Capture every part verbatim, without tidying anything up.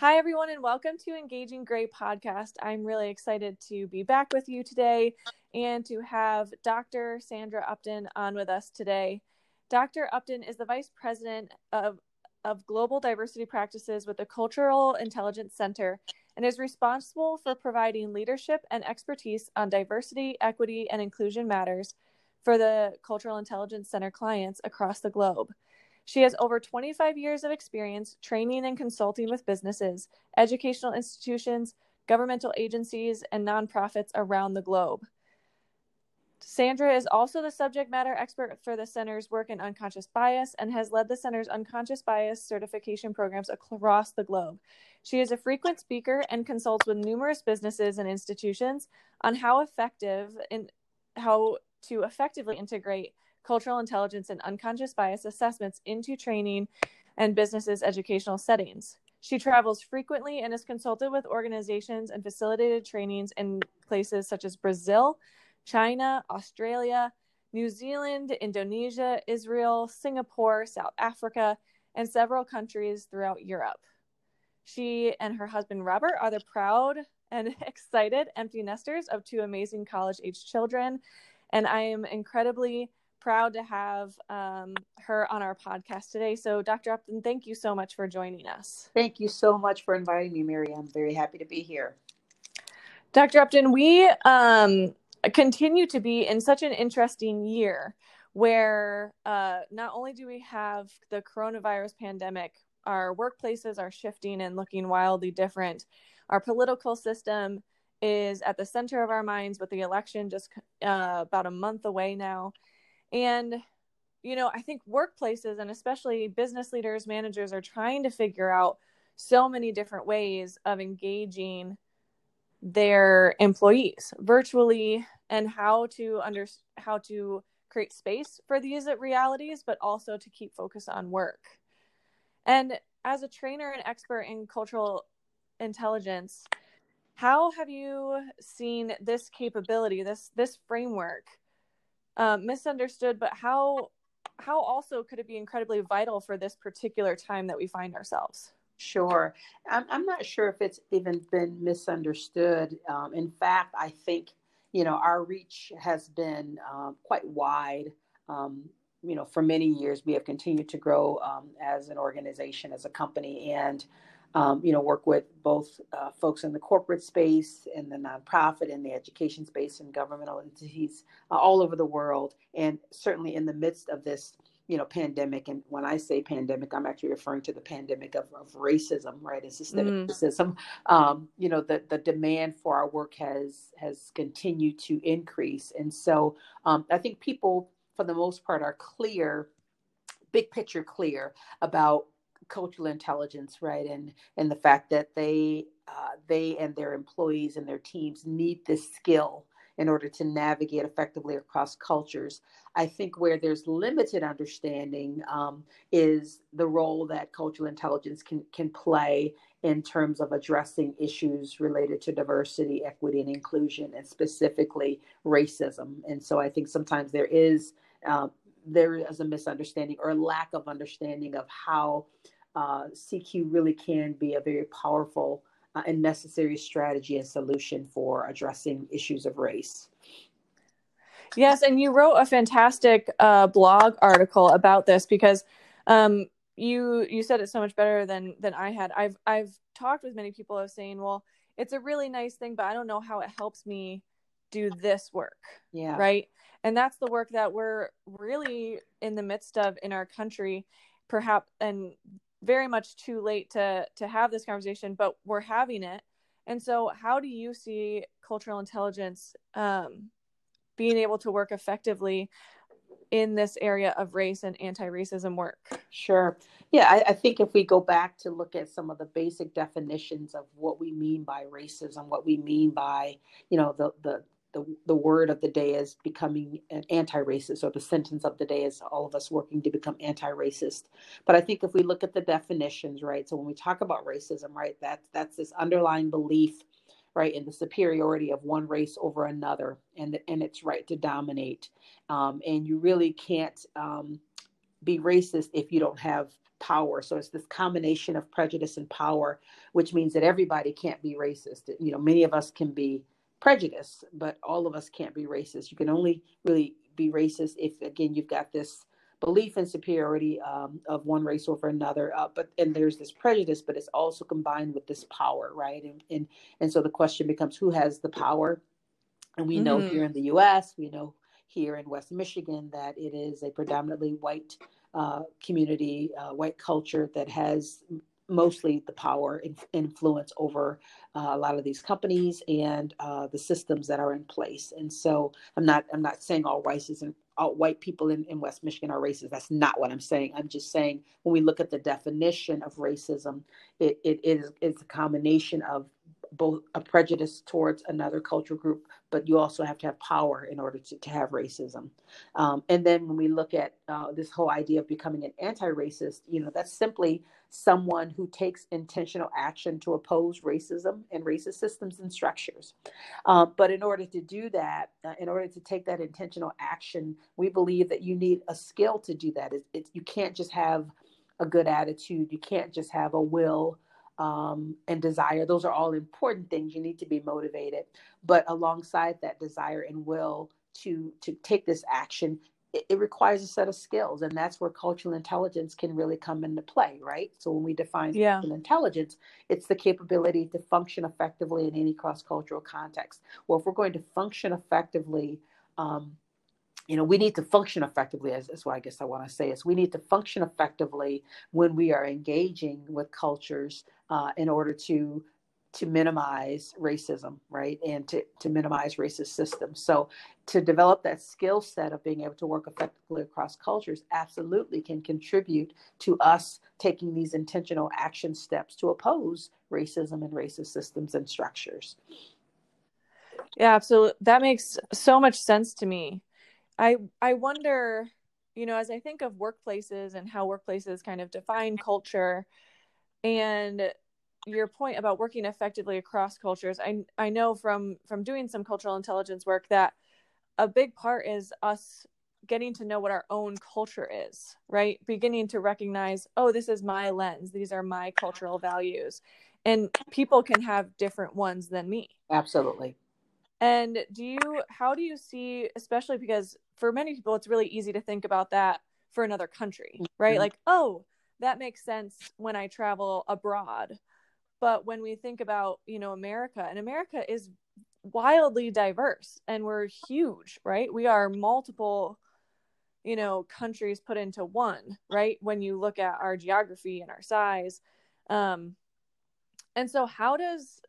Hi, everyone, and welcome to Engaging Gray Podcast. I'm really excited to be back with you today and to have Doctor Sandra Upton on with us today. Doctor Upton is the Vice President of, of Global Diversity Practices with the Cultural Intelligence Center and is responsible for providing leadership and expertise on diversity, equity, and inclusion matters for the Cultural Intelligence Center clients across the globe. She has over twenty-five years of experience training and consulting with businesses, educational institutions, governmental agencies, and nonprofits around the globe. Sandra is also the subject matter expert for the center's work in unconscious bias and has led the center's unconscious bias certification programs across the globe. She is a frequent speaker and consults with numerous businesses and institutions on how effective and how to effectively integrate cultural intelligence and unconscious bias assessments into training and businesses' educational settings. She travels frequently and is consulted with organizations and facilitated trainings in places such as Brazil, China, Australia, New Zealand, Indonesia, Israel, Singapore, South Africa, and several countries throughout Europe. She and her husband, Robert, are the proud and excited empty nesters of two amazing college-aged children, and I am incredibly proud to have um, her on our podcast today. So, Doctor Upton, thank you so much for joining us. Thank you so much for inviting me, Mary. I'm very happy to be here. Doctor Upton, we um, continue to be in such an interesting year where uh, not only do we have the coronavirus pandemic, our workplaces are shifting and looking wildly different. Our political system is at the center of our minds with the election just uh, about a month away now. And, you know, I think workplaces and especially business leaders, managers are trying to figure out so many different ways of engaging their employees virtually and how to under, how to create space for these realities, but also to keep focus on work. And as a trainer and expert in cultural intelligence, how have you seen this capability, this this framework, Uh, misunderstood, but how how also could it be incredibly vital for this particular time that we find ourselves? Sure. I'm, I'm not sure if it's even been misunderstood. Um, in fact, I think, you know, our reach has been um, quite wide. Um, you know, for many years, we have continued to grow um, as an organization, as a company, and, um, you know, work with both uh, folks in the corporate space, in the nonprofit, in the education space, and governmental entities uh, all over the world. And certainly in the midst of this, you know, pandemic. And when I say pandemic, I'm actually referring to the pandemic of, of racism, right? And systemic mm. racism. Um, you know, the, the demand for our work has, has continued to increase. And so um, I think people, for the most part, are clear, big picture clear about cultural intelligence, right? And, and the fact that they, uh, they and their employees and their teams need this skill in order to navigate effectively across cultures. I think where there's limited understanding um, is the role that cultural intelligence can, can play in terms of addressing issues related to diversity, equity, and inclusion, and specifically racism. And so I think sometimes there is, uh, there is a misunderstanding or lack of understanding of how uh, C Q really can be a very powerful uh, and necessary strategy and solution for addressing issues of race. Yes, and you wrote a fantastic uh, blog article about this because um, you you said it so much better than than I had. I've I've talked with many people of saying, well, it's a really nice thing, but I don't know how it helps me do this work. Yeah. Right. And that's the work that we're really in the midst of in our country, perhaps, and very much too late to to have this conversation, but we're having it. And so how do you see cultural intelligence um, being able to work effectively in this area of race and anti-racism work? Sure. Yeah, I, I think if we go back to look at some of the basic definitions of what we mean by racism, what we mean by, you know, the the the, the word of the day is becoming an anti-racist, or the sentence of the day is all of us working to become anti-racist. But I think if we look at the definitions, right, so when we talk about racism, right, that, that's this underlying belief, right, in the superiority of one race over another, and and its right to dominate. Um, and you really can't um, be racist if you don't have power. So it's this combination of prejudice and power, which means that everybody can't be racist. You know, many of us can be prejudiced, but all of us can't be racist. You can only really be racist if, again, you've got this belief in superiority um, of one race over another, uh, but and there's this prejudice, but it's also combined with this power, right? And and, and so the question becomes, who has the power? And we mm-hmm. know here in the U S, we know here in West Michigan that it is a predominantly white uh, community, uh, white culture that has mostly the power and influence over uh, a lot of these companies and uh, the systems that are in place. And so I'm not I'm not saying all races and all white people in, in West Michigan are racist. That's not what I'm saying. I'm just saying when we look at the definition of racism, it, it is it's a combination of both a prejudice towards another cultural group, but you also have to have power in order to, to have racism. Um, and then when we look at uh, this whole idea of becoming an anti-racist, you know, that's simply someone who takes intentional action to oppose racism and racist systems and structures. Uh, but in order to do that, uh, in order to take that intentional action, we believe that you need a skill to do that. It, it, you can't just have a good attitude. You can't just have a will Um, and desire. Those are all important things. You need to be motivated, but alongside that desire and will to, to take this action, it, it requires a set of skills. And that's where cultural intelligence can really come into play, right? So when we define yeah. cultural intelligence, it's the capability to function effectively in any cross-cultural context. Well, if we're going to function effectively, um, you know, we need to function effectively, as, as what I guess I want to say is we need to function effectively when we are engaging with cultures uh, in order to to minimize racism, right? And to, to minimize racist systems. So to develop that skill set of being able to work effectively across cultures absolutely can contribute to us taking these intentional action steps to oppose racism and racist systems and structures. Yeah, absolutely. That makes so much sense to me. I I wonder, you know, as I think of workplaces and how workplaces kind of define culture and your point about working effectively across cultures, I I know from, from doing some cultural intelligence work that a big part is us getting to know what our own culture is, right? Beginning to recognize, oh, this is my lens. These are my cultural values. And people can have different ones than me. Absolutely. And do you, how do you see, especially because for many people, it's really easy to think about that for another country, right? Mm-hmm. Like, oh, that makes sense when I travel abroad. But when we think about, you know, America, and America is wildly diverse and we're huge, right? We are multiple, you know, countries put into one, right? When you look at our geography and our size. Um, and so how does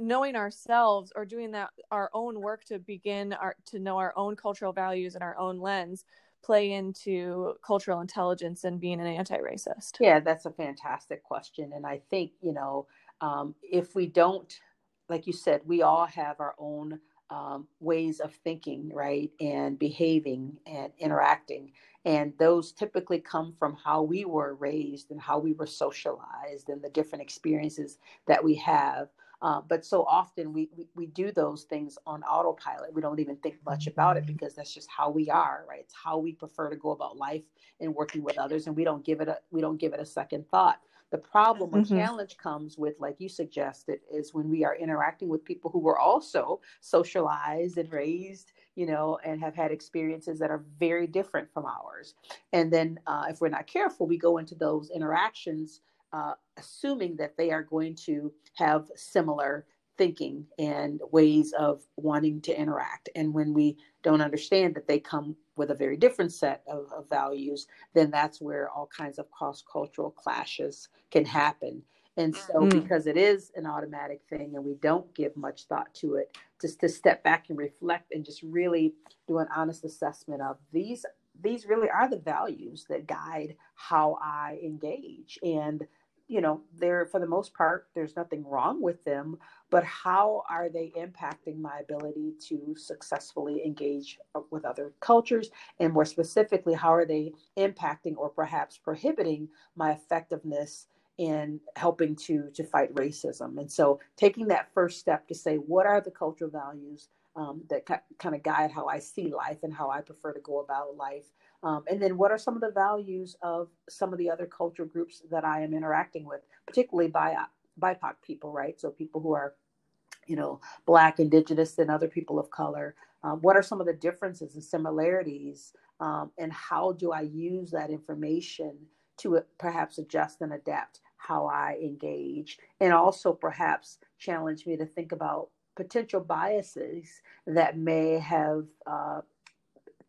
knowing ourselves or doing that our own work to begin our, to know our own cultural values and our own lens play into cultural intelligence and being an anti-racist? Yeah, that's a fantastic question. And I think, you know, um, if we don't, like you said, we all have our own um, ways of thinking, right, and behaving and interacting. And those typically come from how we were raised and how we were socialized and the different experiences that we have. Uh, but so often we, we, we do those things on autopilot. We don't even think much about it because that's just how we are, right? It's how we prefer to go about life and working with others, and we don't give it a we don't give it a second thought. The problem or mm-hmm. challenge comes with, like you suggested, is when we are interacting with people who were also socialized and raised, you know, and have had experiences that are very different from ours. And then uh, if we're not careful, we go into those interactions Uh, assuming that they are going to have similar thinking and ways of wanting to interact. And when we don't understand that they come with a very different set of, of values, then that's where all kinds of cross-cultural clashes can happen. And so mm-hmm. because it is an automatic thing and we don't give much thought to it, just to step back and reflect and just really do an honest assessment of these These really are the values that guide how I engage. And, you know, they're, for the most part, there's nothing wrong with them, but how are they impacting my ability to successfully engage with other cultures? And more specifically, how are they impacting or perhaps prohibiting my effectiveness in helping to, to fight racism? And so taking that first step to say, what are the cultural values um, that ca- kind of guide how I see life and how I prefer to go about life. Um, and then what are some of the values of some of the other cultural groups that I am interacting with, particularly by B I P O C people, right? So people who are, you know, Black, Indigenous, and other people of color. Um, what are some of the differences and similarities, um, and how do I use that information to perhaps adjust and adapt how I engage, and also perhaps challenge me to think about potential biases that may have uh,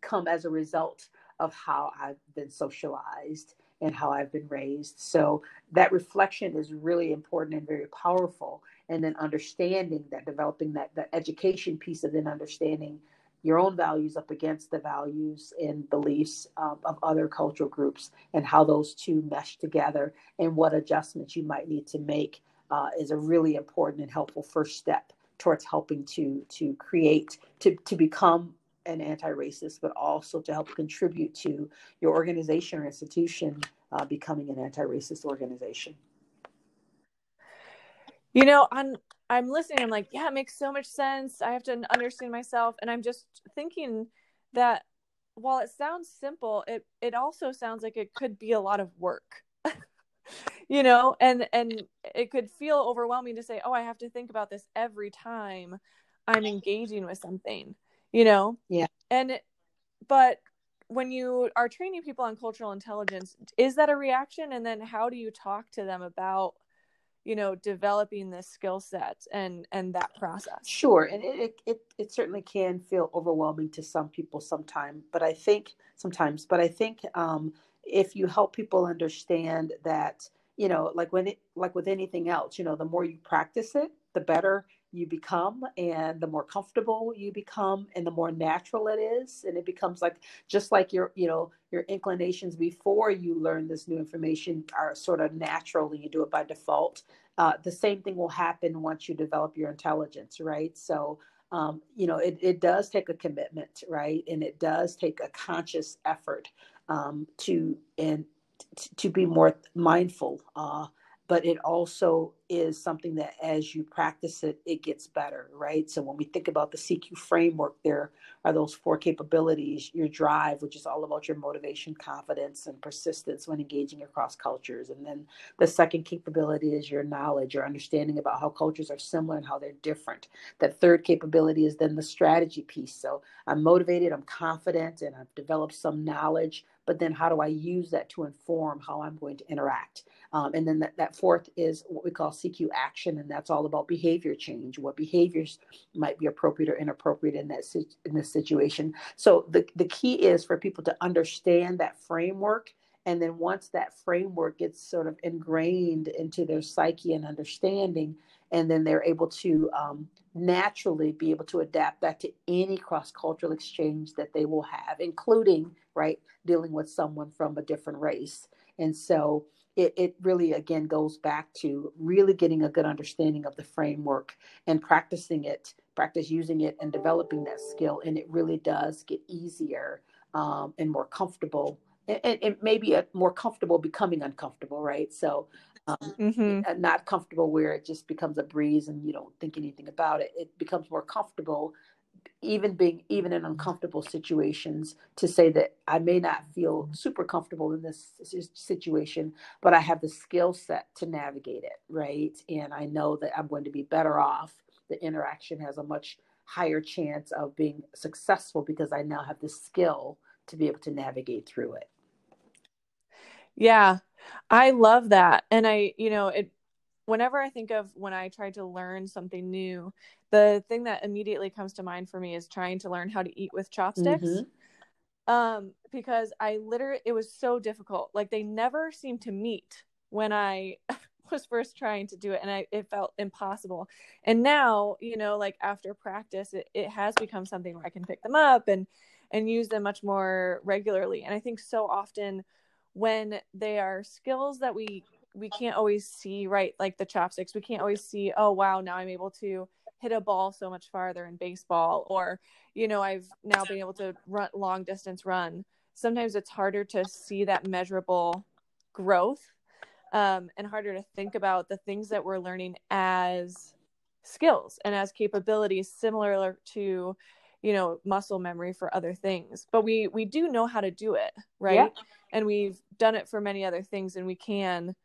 come as a result of how I've been socialized and how I've been raised. So that reflection is really important and very powerful. And then understanding that, developing that, that education piece of then understanding your own values up against the values and beliefs um, of other cultural groups, and how those two mesh together, and what adjustments you might need to make uh, is a really important and helpful first step towards helping to to create, to, to become an anti-racist, but also to help contribute to your organization or institution uh, becoming an anti-racist organization. You know, I'm, I'm listening. I'm like, yeah, it makes so much sense. I have to understand myself. And I'm just thinking that while it sounds simple, it, it also sounds like it could be a lot of work, you know, and, and it could feel overwhelming to say, oh, I have to think about this every time I'm engaging with something, you know? Yeah. And, it, but when you are training people on cultural intelligence, is that a reaction? And then how do you talk to them about, you know, developing this skill set and, and that process? Sure. And it, it, it certainly can feel overwhelming to some people sometimes, but I think sometimes, but I think um, if you help people understand that, you know, like when it, like with anything else, you know, the more you practice it, the better you become, and the more comfortable you become, and the more natural it is. And it becomes like, just like your, you know, your inclinations before you learn this new information are sort of natural, and you do it by default. Uh, the same thing will happen once you develop your intelligence, right? So, um, you know, it, it does take a commitment, right? And it does take a conscious effort um, to, and t- to be more mindful, uh, but it also is something that as you practice it, it gets better, right? So when we think about the C Q framework, there are those four capabilities: your drive, which is all about your motivation, confidence, and persistence when engaging across cultures. And then the second capability is your knowledge, your understanding about how cultures are similar and how they're different. That third capability is then the strategy piece. So I'm motivated, I'm confident, and I've developed some knowledge, but then how do I use that to inform how I'm going to interact? Um, and then that, that fourth is what we call C Q action, and that's all about behavior change, what behaviors might be appropriate or inappropriate in that in this situation. So the, the key is for people to understand that framework, and then once that framework gets sort of ingrained into their psyche and understanding, and then they're able to um, naturally be able to adapt that to any cross-cultural exchange that they will have, including, right, dealing with someone from a different race. And so it, it really, again, goes back to really getting a good understanding of the framework and practicing it, practice using it and developing that skill. And it really does get easier um, and more comfortable, and, and maybe a more comfortable becoming uncomfortable, right? So Um, mm-hmm. not comfortable where it just becomes a breeze and you don't think anything about it. It becomes more comfortable, even being even in uncomfortable situations, to say that I may not feel super comfortable in this situation, but I have the skill set to navigate it, right? And I know that I'm going to be better off. The interaction has a much higher chance of being successful because I now have the skill to be able to navigate through it. Yeah, I love that. And I, you know, it, whenever I think of when I try to learn something new, the thing that immediately comes to mind for me is trying to learn how to eat with chopsticks. Mm-hmm. Um, because I literally, it was so difficult. Like they never seemed to meet when I was first trying to do it, and I, it felt impossible. And now, you know, like after practice, it, it has become something where I can pick them up and, and use them much more regularly. And I think so often when they are skills that we, we can't always see, right? Like the chopsticks, we can't always see, oh, wow, now I'm able to hit a ball so much farther in baseball, or, you know, I've now been able to run long distance run. Sometimes it's harder to see that measurable growth um, and harder to think about the things that we're learning as skills and as capabilities similar to, you know, muscle memory for other things. But we, we do know how to do it, right? Yeah. And we've done it for many other things, and we can,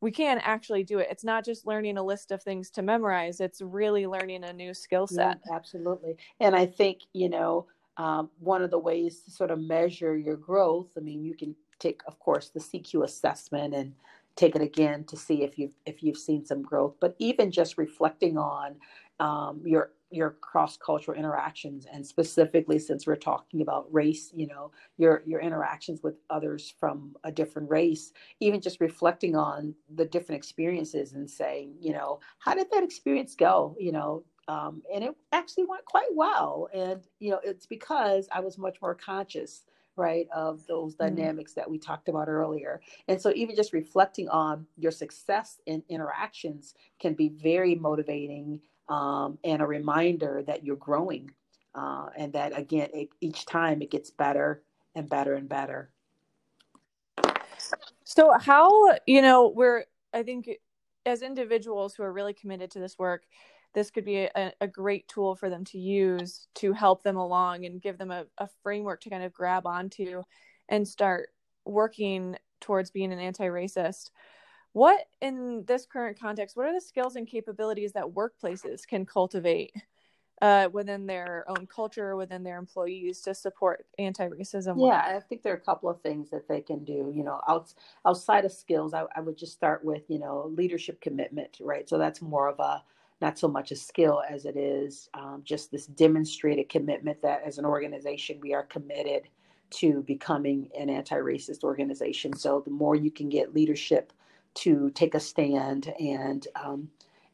we can actually do it. It's not just learning a list of things to memorize. It's really learning a new skill set. Yeah, absolutely. And I think, you know, um, one of the ways to sort of measure your growth, I mean, you can take, of course, the C Q assessment and take it again to see if you've, if you've seen some growth, but even just reflecting on um, your, your cross-cultural interactions, and specifically since we're talking about race, you know, your, your interactions with others from a different race, even just reflecting on the different experiences and saying, you know, how did that experience go? You know, um, and it actually went quite well. And, you know, it's because I was much more conscious, right, of those dynamics mm-hmm. that we talked about earlier. And so even just reflecting on your success in interactions can be very motivating, Um, and a reminder that you're growing, uh, and that, again, it, each time it gets better and better and better. So how, you know, we're, I think as individuals who are really committed to this work, this could be a, a great tool for them to use to help them along and give them a, a framework to kind of grab onto and start working towards being an anti-racist. What, in this current context, what are the skills and capabilities that workplaces can cultivate uh, within their own culture, within their employees, to support anti-racism work? Yeah, I think there are a couple of things that they can do. You know, out, outside of skills, I, I would just start with, you know, leadership commitment, right? So that's more of a, not so much a skill as it is um, just this demonstrated commitment that as an organization, we are committed to becoming an anti-racist organization. So the more you can get leadership to take a stand and um,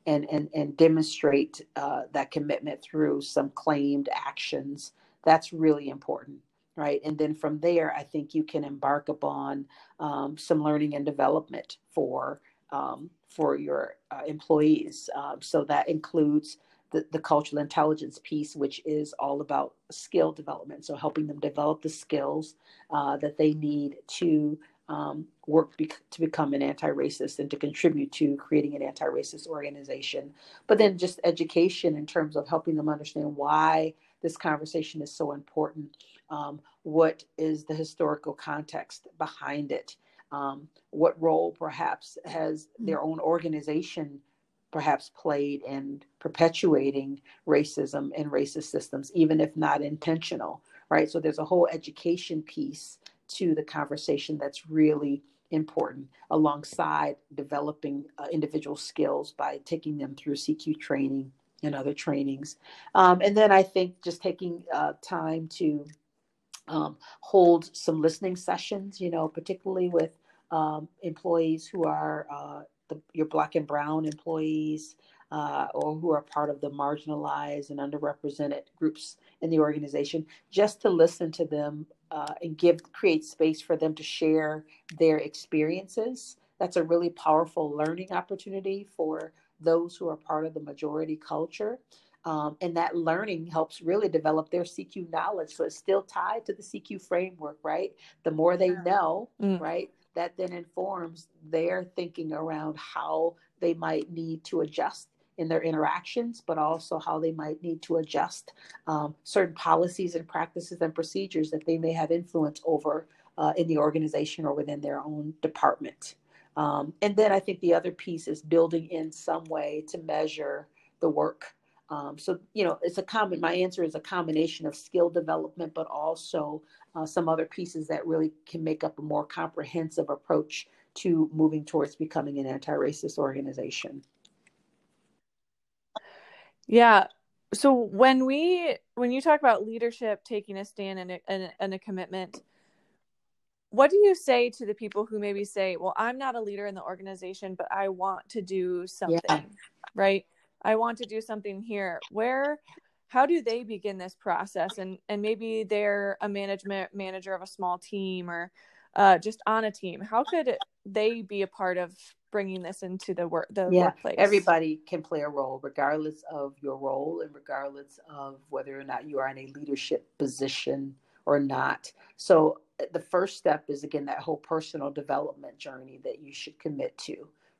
and and and demonstrate uh, that commitment through some claimed actions, that's really important, right? And then from there, I think you can embark upon um, some learning and development for um, for your uh, employees. Uh, so that includes the, the cultural intelligence piece, which is all about skill development. So helping them develop the skills uh, that they need to Um, work be- to become an anti-racist and to contribute to creating an anti-racist organization. But then just education in terms of helping them understand why this conversation is so important. Um, what is the historical context behind it? Um, what role perhaps has their own organization perhaps played in perpetuating racism and racist systems, even if not intentional, right? So there's a whole education piece to the conversation that's really important, alongside developing uh, individual skills by taking them through C Q training and other trainings. Um, and then I think just taking uh, time to um, hold some listening sessions, you know, particularly with um, employees who are uh, the, your Black and Brown employees, Uh, or who are part of the marginalized and underrepresented groups in the organization, just to listen to them uh, and give create space for them to share their experiences. That's a really powerful learning opportunity for those who are part of the majority culture. Um, and that learning helps really develop their C Q knowledge. So it's still tied to the C Q framework, right? The more they know, mm. right? That then informs their thinking around how they might need to adjust in their interactions, but also how they might need to adjust um, certain policies and practices and procedures that they may have influence over uh, in the organization or within their own department. Um, and then I think the other piece is building in some way to measure the work. Um, so, you know, it's a common, my answer is a combination of skill development, but also uh, some other pieces that really can make up a more comprehensive approach to moving towards becoming an anti-racist organization. Yeah. So when we, when you talk about leadership, taking a stand and a, and a, and a commitment, what do you say to the people who maybe say, well, I'm not a leader in the organization, but I want to do something, yeah. right? I want to do something here. Where, how do they begin this process? And, and maybe they're a management manager of a small team or uh, just on a team. How could they be a part of bringing this into the work, the yeah, workplace? Everybody can play a role, regardless of your role and regardless of whether or not you are in a leadership position or not. So the first step is, again, that whole personal development journey that you should commit to,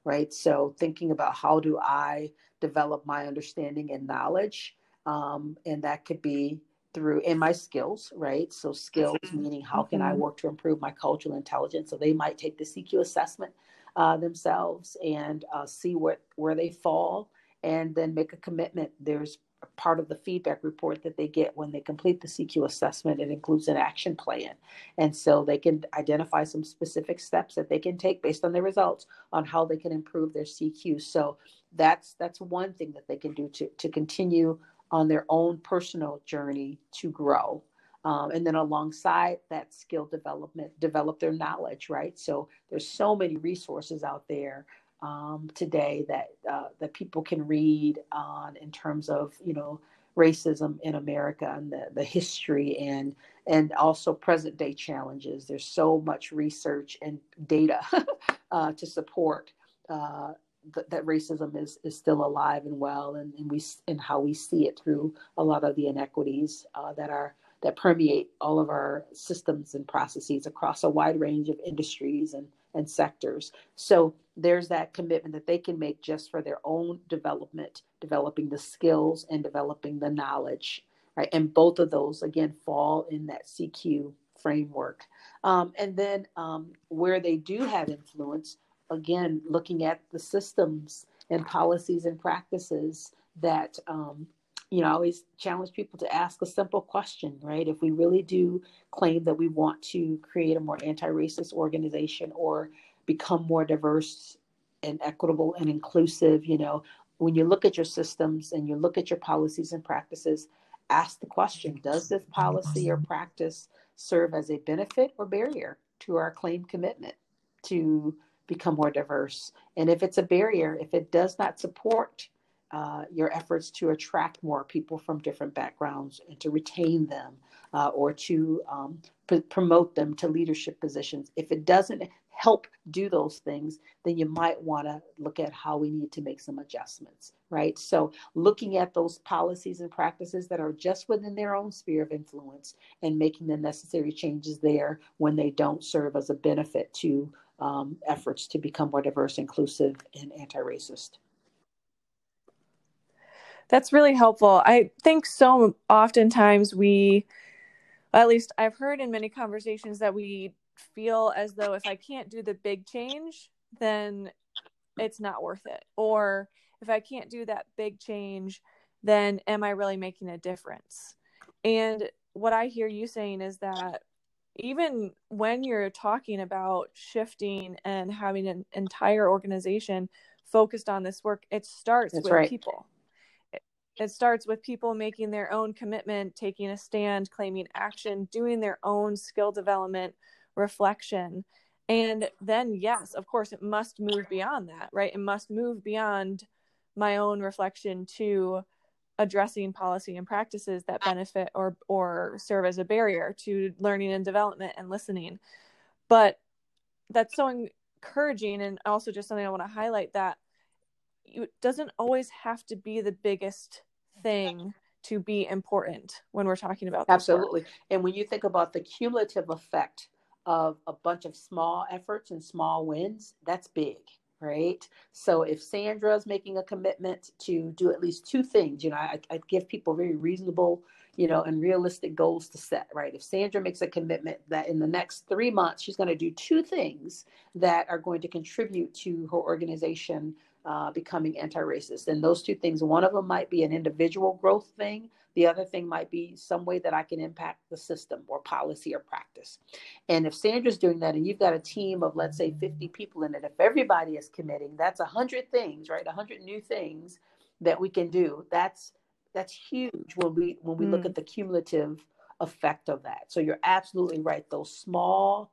right? So thinking about how do I develop my understanding and knowledge, um, and that could be through in my skills, right? So skills, meaning how can I work to improve my cultural intelligence? So they might take the C Q assessment uh, themselves and uh, see where, where they fall and then make a commitment. There's part of the feedback report that they get when they complete the C Q assessment. It includes an action plan. And so they can identify some specific steps that they can take based on their results on how they can improve their C Q. So that's, that's one thing that they can do to, to continue on their own personal journey to grow. Um, and then alongside that skill development, develop their knowledge, right? So there's so many resources out there um, today that uh, that people can read on in terms of, you know, racism in America and the, the history and and also present day challenges. There's so much research and data uh, to support uh that racism is, is still alive and well, and, and we and how we see it through a lot of the inequities uh, that are that permeate all of our systems and processes across a wide range of industries and, and sectors. So there's that commitment that they can make just for their own development, developing the skills and developing the knowledge, right? And both of those, again, fall in that C Q framework. Um, and then um, where they do have influence, again, looking at the systems and policies and practices that, um, you know, I always challenge people to ask a simple question, right? If we really do claim that we want to create a more anti-racist organization or become more diverse and equitable and inclusive, you know, when you look at your systems and you look at your policies and practices, ask the question, does this policy or practice serve as a benefit or barrier to our claimed commitment to become more diverse? And if it's a barrier, if it does not support uh, your efforts to attract more people from different backgrounds and to retain them uh, or to um, p- promote them to leadership positions, if it doesn't help do those things, then you might want to look at how we need to make some adjustments, right? So looking at those policies and practices that are just within their own sphere of influence and making the necessary changes there when they don't serve as a benefit to Um, efforts to become more diverse, inclusive, and anti-racist. That's really helpful. I think so oftentimes we, at least I've heard in many conversations, that we feel as though if I can't do the big change, then it's not worth it. Or if I can't do that big change, then am I really making a difference? And what I hear you saying is that even when you're talking about shifting and having an entire organization focused on this work, it starts That's with right. people. It, it starts with people making their own commitment, taking a stand, claiming action, doing their own skill development, reflection. And then, yes, of course, it must move beyond that, right? It must move beyond my own reflection to addressing policy and practices that benefit or or serve as a barrier to learning and development and listening. But that's so encouraging, and also just something I want to highlight, that it doesn't always have to be the biggest thing to be important when we're talking about this. Absolutely. Work. And when you think about the cumulative effect of a bunch of small efforts and small wins, that's big. Right. So if Sandra's making a commitment to do at least two things, you know, I, I give people very reasonable, you know, and realistic goals to set. Right. If Sandra makes a commitment that in the next three months, she's going to do two things that are going to contribute to her organization uh, becoming anti-racist. And those two things, one of them might be an individual growth thing. The other thing might be some way that I can impact the system or policy or practice. And if Sandra's doing that and you've got a team of, let's say, fifty people in it, if everybody is committing, that's one hundred things, right? one hundred new things that we can do. That's that's huge when we when we mm. look at the cumulative effect of that. So you're absolutely right. Those small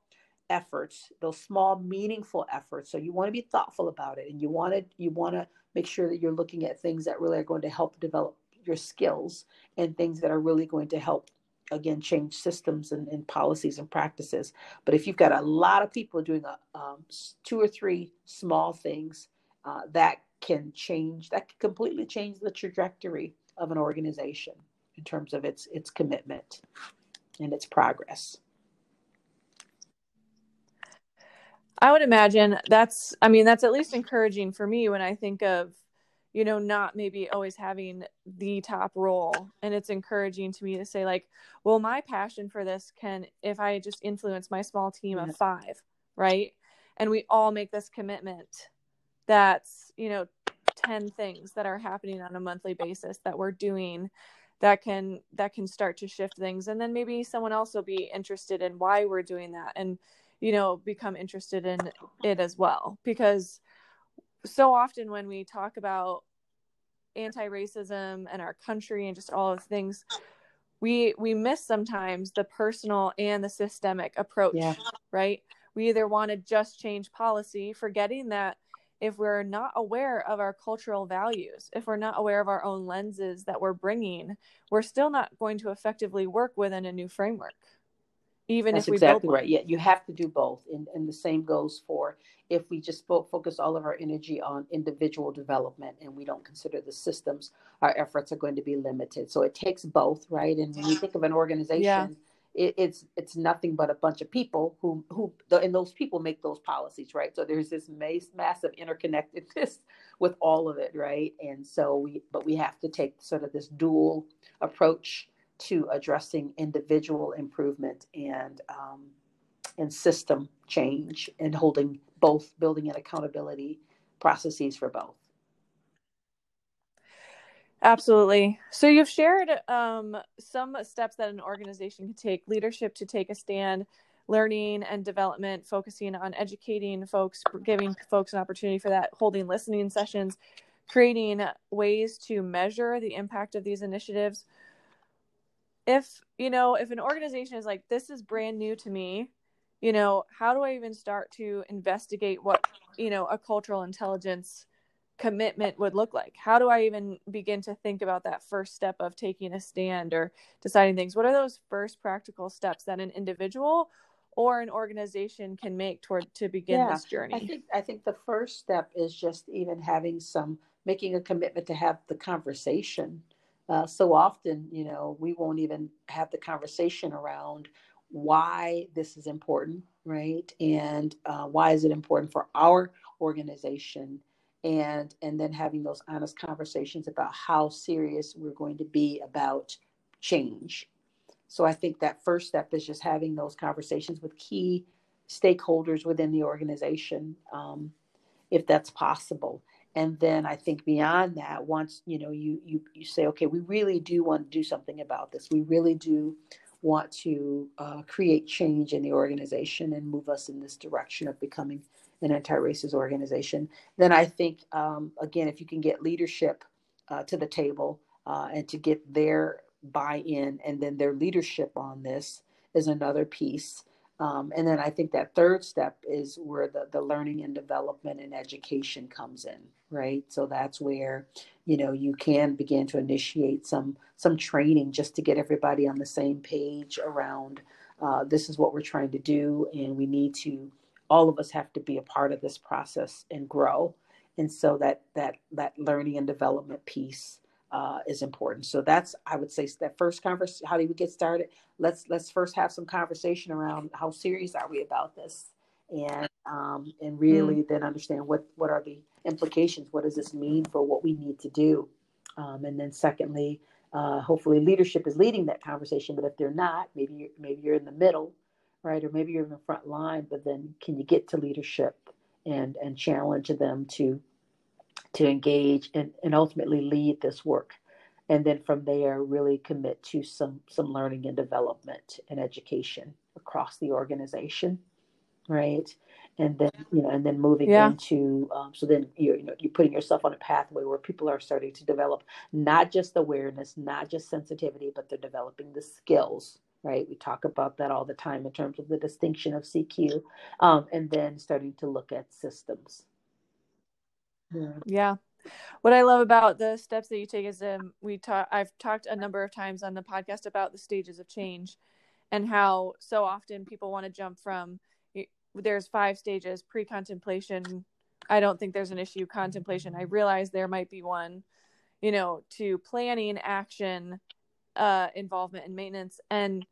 efforts, those small meaningful efforts. So you want to be thoughtful about it, and you want to you want to make sure that you're looking at things that really are going to help develop your skills and things that are really going to help, again, change systems and, and policies and practices. But if you've got a lot of people doing a, um, two or three small things, uh, that can change, that can completely change the trajectory of an organization in terms of its its commitment and its progress. I would imagine that's, I mean, that's at least encouraging for me when I think of, you know, not maybe always having the top role. And it's encouraging to me to say like, well, my passion for this can, if I just influence my small team of five, right? And we all make this commitment, that's, you know, ten things that are happening on a monthly basis that we're doing that can, that can start to shift things. And then maybe someone else will be interested in why we're doing that and, you know, become interested in it as well. Because so often when we talk about anti-racism and our country and just all of things, we, we miss sometimes the personal and the systemic approach, yeah. right? We either want to just change policy, forgetting that if we're not aware of our cultural values, if we're not aware of our own lenses that we're bringing, we're still not going to effectively work within a new framework. Even That's if we exactly right. Yeah, you have to do both. And, and the same goes for if we just focus all of our energy on individual development and we don't consider the systems, our efforts are going to be limited. So it takes both, right? And when you think of an organization, yeah. it, it's it's nothing but a bunch of people who, who and those people make those policies, right? So there's this mass, massive interconnectedness with all of it, right? And so we, but we have to take sort of this dual approach to addressing individual improvement and um, and system change, and holding both, building in accountability processes for both. Absolutely. So you've shared um, some steps that an organization can take: leadership to take a stand, learning and development, focusing on educating folks, giving folks an opportunity for that, holding listening sessions, creating ways to measure the impact of these initiatives. If, you know, if an organization is like, this is brand new to me, you know, how do I even start to investigate what, you know, a cultural intelligence commitment would look like? How do I even begin to think about that first step of taking a stand or deciding things? What are those first practical steps that an individual or an organization can make toward to begin yeah, this journey? I think, I think the first step is just even having some, making a commitment to have the conversation. Uh, so often, you know, we won't even have the conversation around why this is important, right? And uh, why is it important for our organization? And and then having those honest conversations about how serious we're going to be about change. So I think that first step is just having those conversations with key stakeholders within the organization, um, if that's possible. And then I think beyond that, once, you know, you, you, you say, okay, we really do want to do something about this. We really do want to uh, create change in the organization and move us in this direction of becoming an anti-racist organization. Then I think, um, again, if you can get leadership uh, to the table uh, and to get their buy-in and then their leadership on this is another piece. Um, and then I think that third step is where the, the learning and development and education comes in, right? So that's where, you know, you can begin to initiate some some training just to get everybody on the same page around uh, this is what we're trying to do. And we need to, all of us have to be a part of this process and grow. And so that that that learning and development piece Uh, is important. So that's, I would say, that first conversation. How do we get started? Let's let's first have some conversation around how serious are we about this, and um, and really mm. then understand what what are the implications. What does this mean for what we need to do? Um, and then secondly, uh, hopefully leadership is leading that conversation. But if they're not, maybe you're, maybe you're in the middle, right? Or maybe you're in the front line. But then can you get to leadership and and challenge them to to engage and, and ultimately lead this work. And then from there, really commit to some, some learning and development and education across the organization, right? And then, you know, and then moving yeah. into, um, so then you're, you know, you're putting yourself on a pathway where people are starting to develop not just awareness, not just sensitivity, but they're developing the skills, right? We talk about that all the time in terms of the distinction of C Q, um, and then starting to look at systems. Yeah. What I love about the steps that you take is um, we talk, I've talked a number of times on the podcast about the stages of change and how so often people want to jump from, there's five stages: pre-contemplation, I don't think there's an issue; contemplation, I realize there might be one, you know, to planning, action, uh, involvement and maintenance. And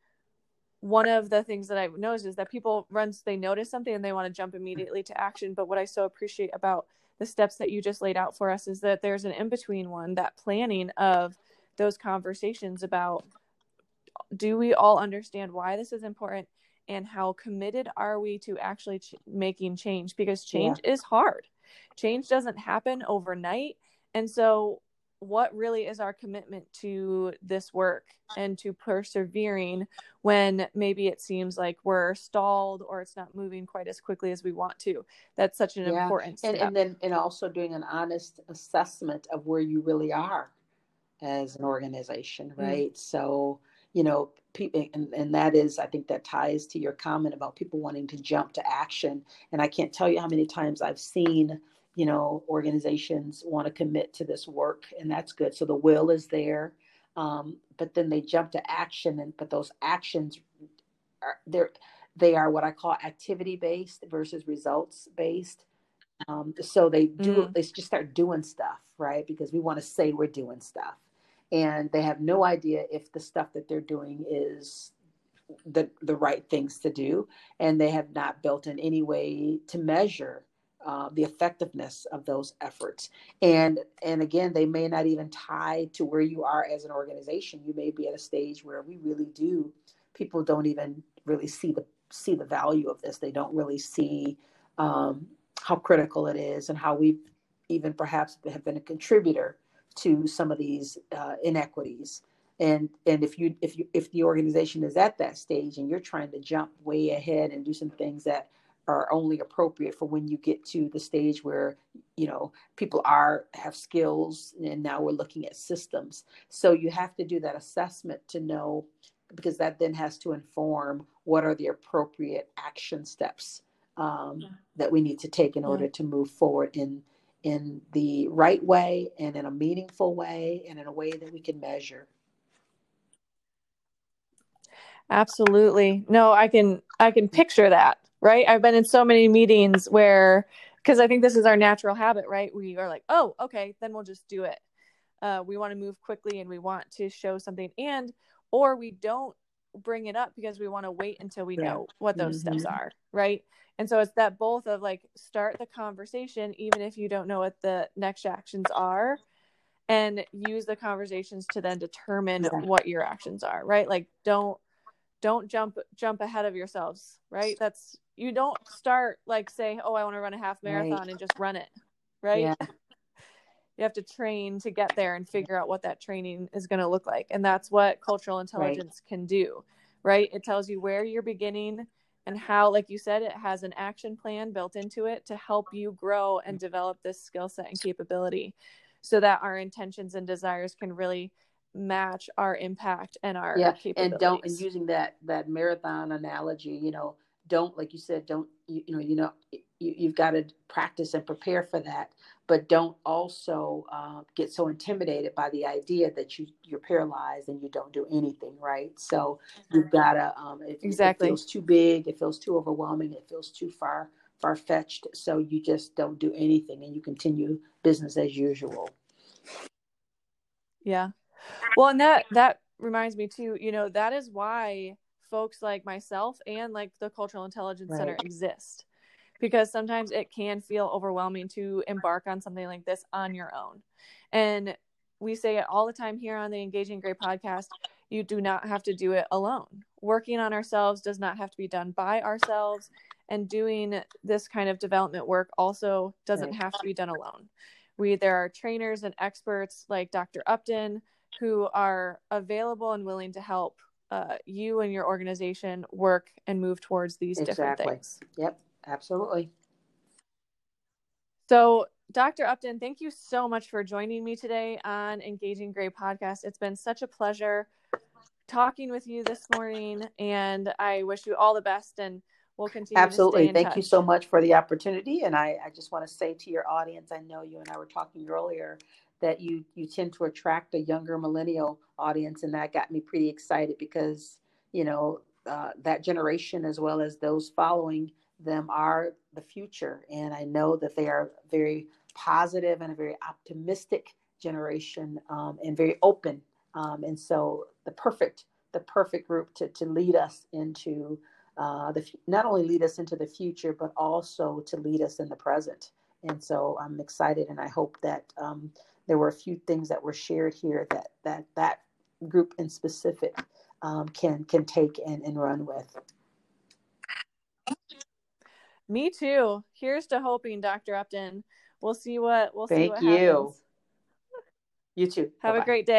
one of the things that I've noticed is that people once they notice something and they want to jump immediately to action. But what I so appreciate about the steps that you just laid out for us is that there's an in-between one, that planning of those conversations about, do we all understand why this is important and how committed are we to actually ch- making change? Because change yeah. is hard. Change doesn't happen overnight. And so what really is our commitment to this work and to persevering when maybe it seems like we're stalled or it's not moving quite as quickly as we want to? That's such an yeah. important step. And, and then, and also doing an honest assessment of where you really are as an organization, right? Mm-hmm. So, you know, people, and, and that is, I think that ties to your comment about people wanting to jump to action. And I can't tell you how many times I've seen, you know, organizations want to commit to this work, and that's good. So the will is there, um, but then they jump to action, and but those actions are they're they are what I call activity based versus results based. Um, so they do mm. they just start doing stuff, right? Because we want to say we're doing stuff, and they have no idea if the stuff that they're doing is the the right things to do, and they have not built in any way to measure Uh, the effectiveness of those efforts. And and again, they may not even tie to where you are as an organization. You may be at a stage where we really do, people don't even really see the see the value of this. They don't really see um, how critical it is and how we even perhaps have been a contributor to some of these uh, inequities. And and if you if you if the organization is at that stage and you're trying to jump way ahead and do some things that are only appropriate for when you get to the stage where, you know, people are have skills, and now we're looking at systems. So you have to do that assessment to know, because that then has to inform what are the appropriate action steps um, yeah. that we need to take in yeah. order to move forward in in the right way and in a meaningful way and in a way that we can measure. Absolutely. No, I can I can picture that. Right. I've been in so many meetings where, because I think this is our natural habit, right? We are like, oh, okay, then we'll just do it. Uh, we want to move quickly and we want to show something, and, or we don't bring it up because we want to wait until we know what those mm-hmm. steps are. Right. And so it's that both of like, start the conversation, even if you don't know what the next actions are, and use the conversations to then determine yeah. what your actions are. Right. Like don't, don't jump, jump ahead of yourselves. Right. That's, you don't start like say, oh, I want to run a half marathon right. and just run it. Right. Yeah. You have to train to get there and figure out what that training is going to look like. And that's what cultural intelligence right. can do. Right. It tells you where you're beginning and how, like you said, it has an action plan built into it to help you grow and develop this skill set and capability so that our intentions and desires can really match our impact and our yeah. capabilities. And don't, and using that, that marathon analogy, you know, don't, like you said, don't, you, you know, you know, you, you've got to practice and prepare for that, but don't also uh, get so intimidated by the idea that you, you're paralyzed and you don't do anything. Right. So you've got to, um, it, exactly. it feels too big. It feels too overwhelming. It feels too far, far fetched. So you just don't do anything and you continue business as usual. Yeah. Well, and that, that reminds me too, you know, that is why folks like myself and like the Cultural Intelligence right. Center exist, because sometimes it can feel overwhelming to embark on something like this on your own. And we say it all the time here on the Engaging Gray podcast, you do not have to do it alone. Working on ourselves does not have to be done by ourselves, and doing this kind of development work also doesn't right. have to be done alone. We, there are trainers and experts like Doctor Upton who are available and willing to help uh, you and your organization work and move towards these exactly. different things. Yep, absolutely. So, Doctor Upton, thank you so much for joining me today on Engaging Gray Podcast. It's been such a pleasure talking with you this morning, and I wish you all the best, and we'll continue absolutely. To stay in Thank touch. You so much for the opportunity. And I, I just want to say to your audience, I know you and I were talking earlier, that you, you tend to attract a younger millennial audience. And that got me pretty excited because, you know, uh, that generation, as well as those following them, are the future. And I know that they are very positive and a very optimistic generation, um, and very open. Um, and so the perfect the perfect group to, to lead us into uh, the, not only lead us into the future, but also to lead us in the present. And so I'm excited, and I hope that um, there were a few things that were shared here that that, that group in specific um, can can take and, and run with. Me too. Here's to hoping, Doctor Upton. We'll see what we'll Thank see what you. happens. You too. Have Bye-bye. a great day.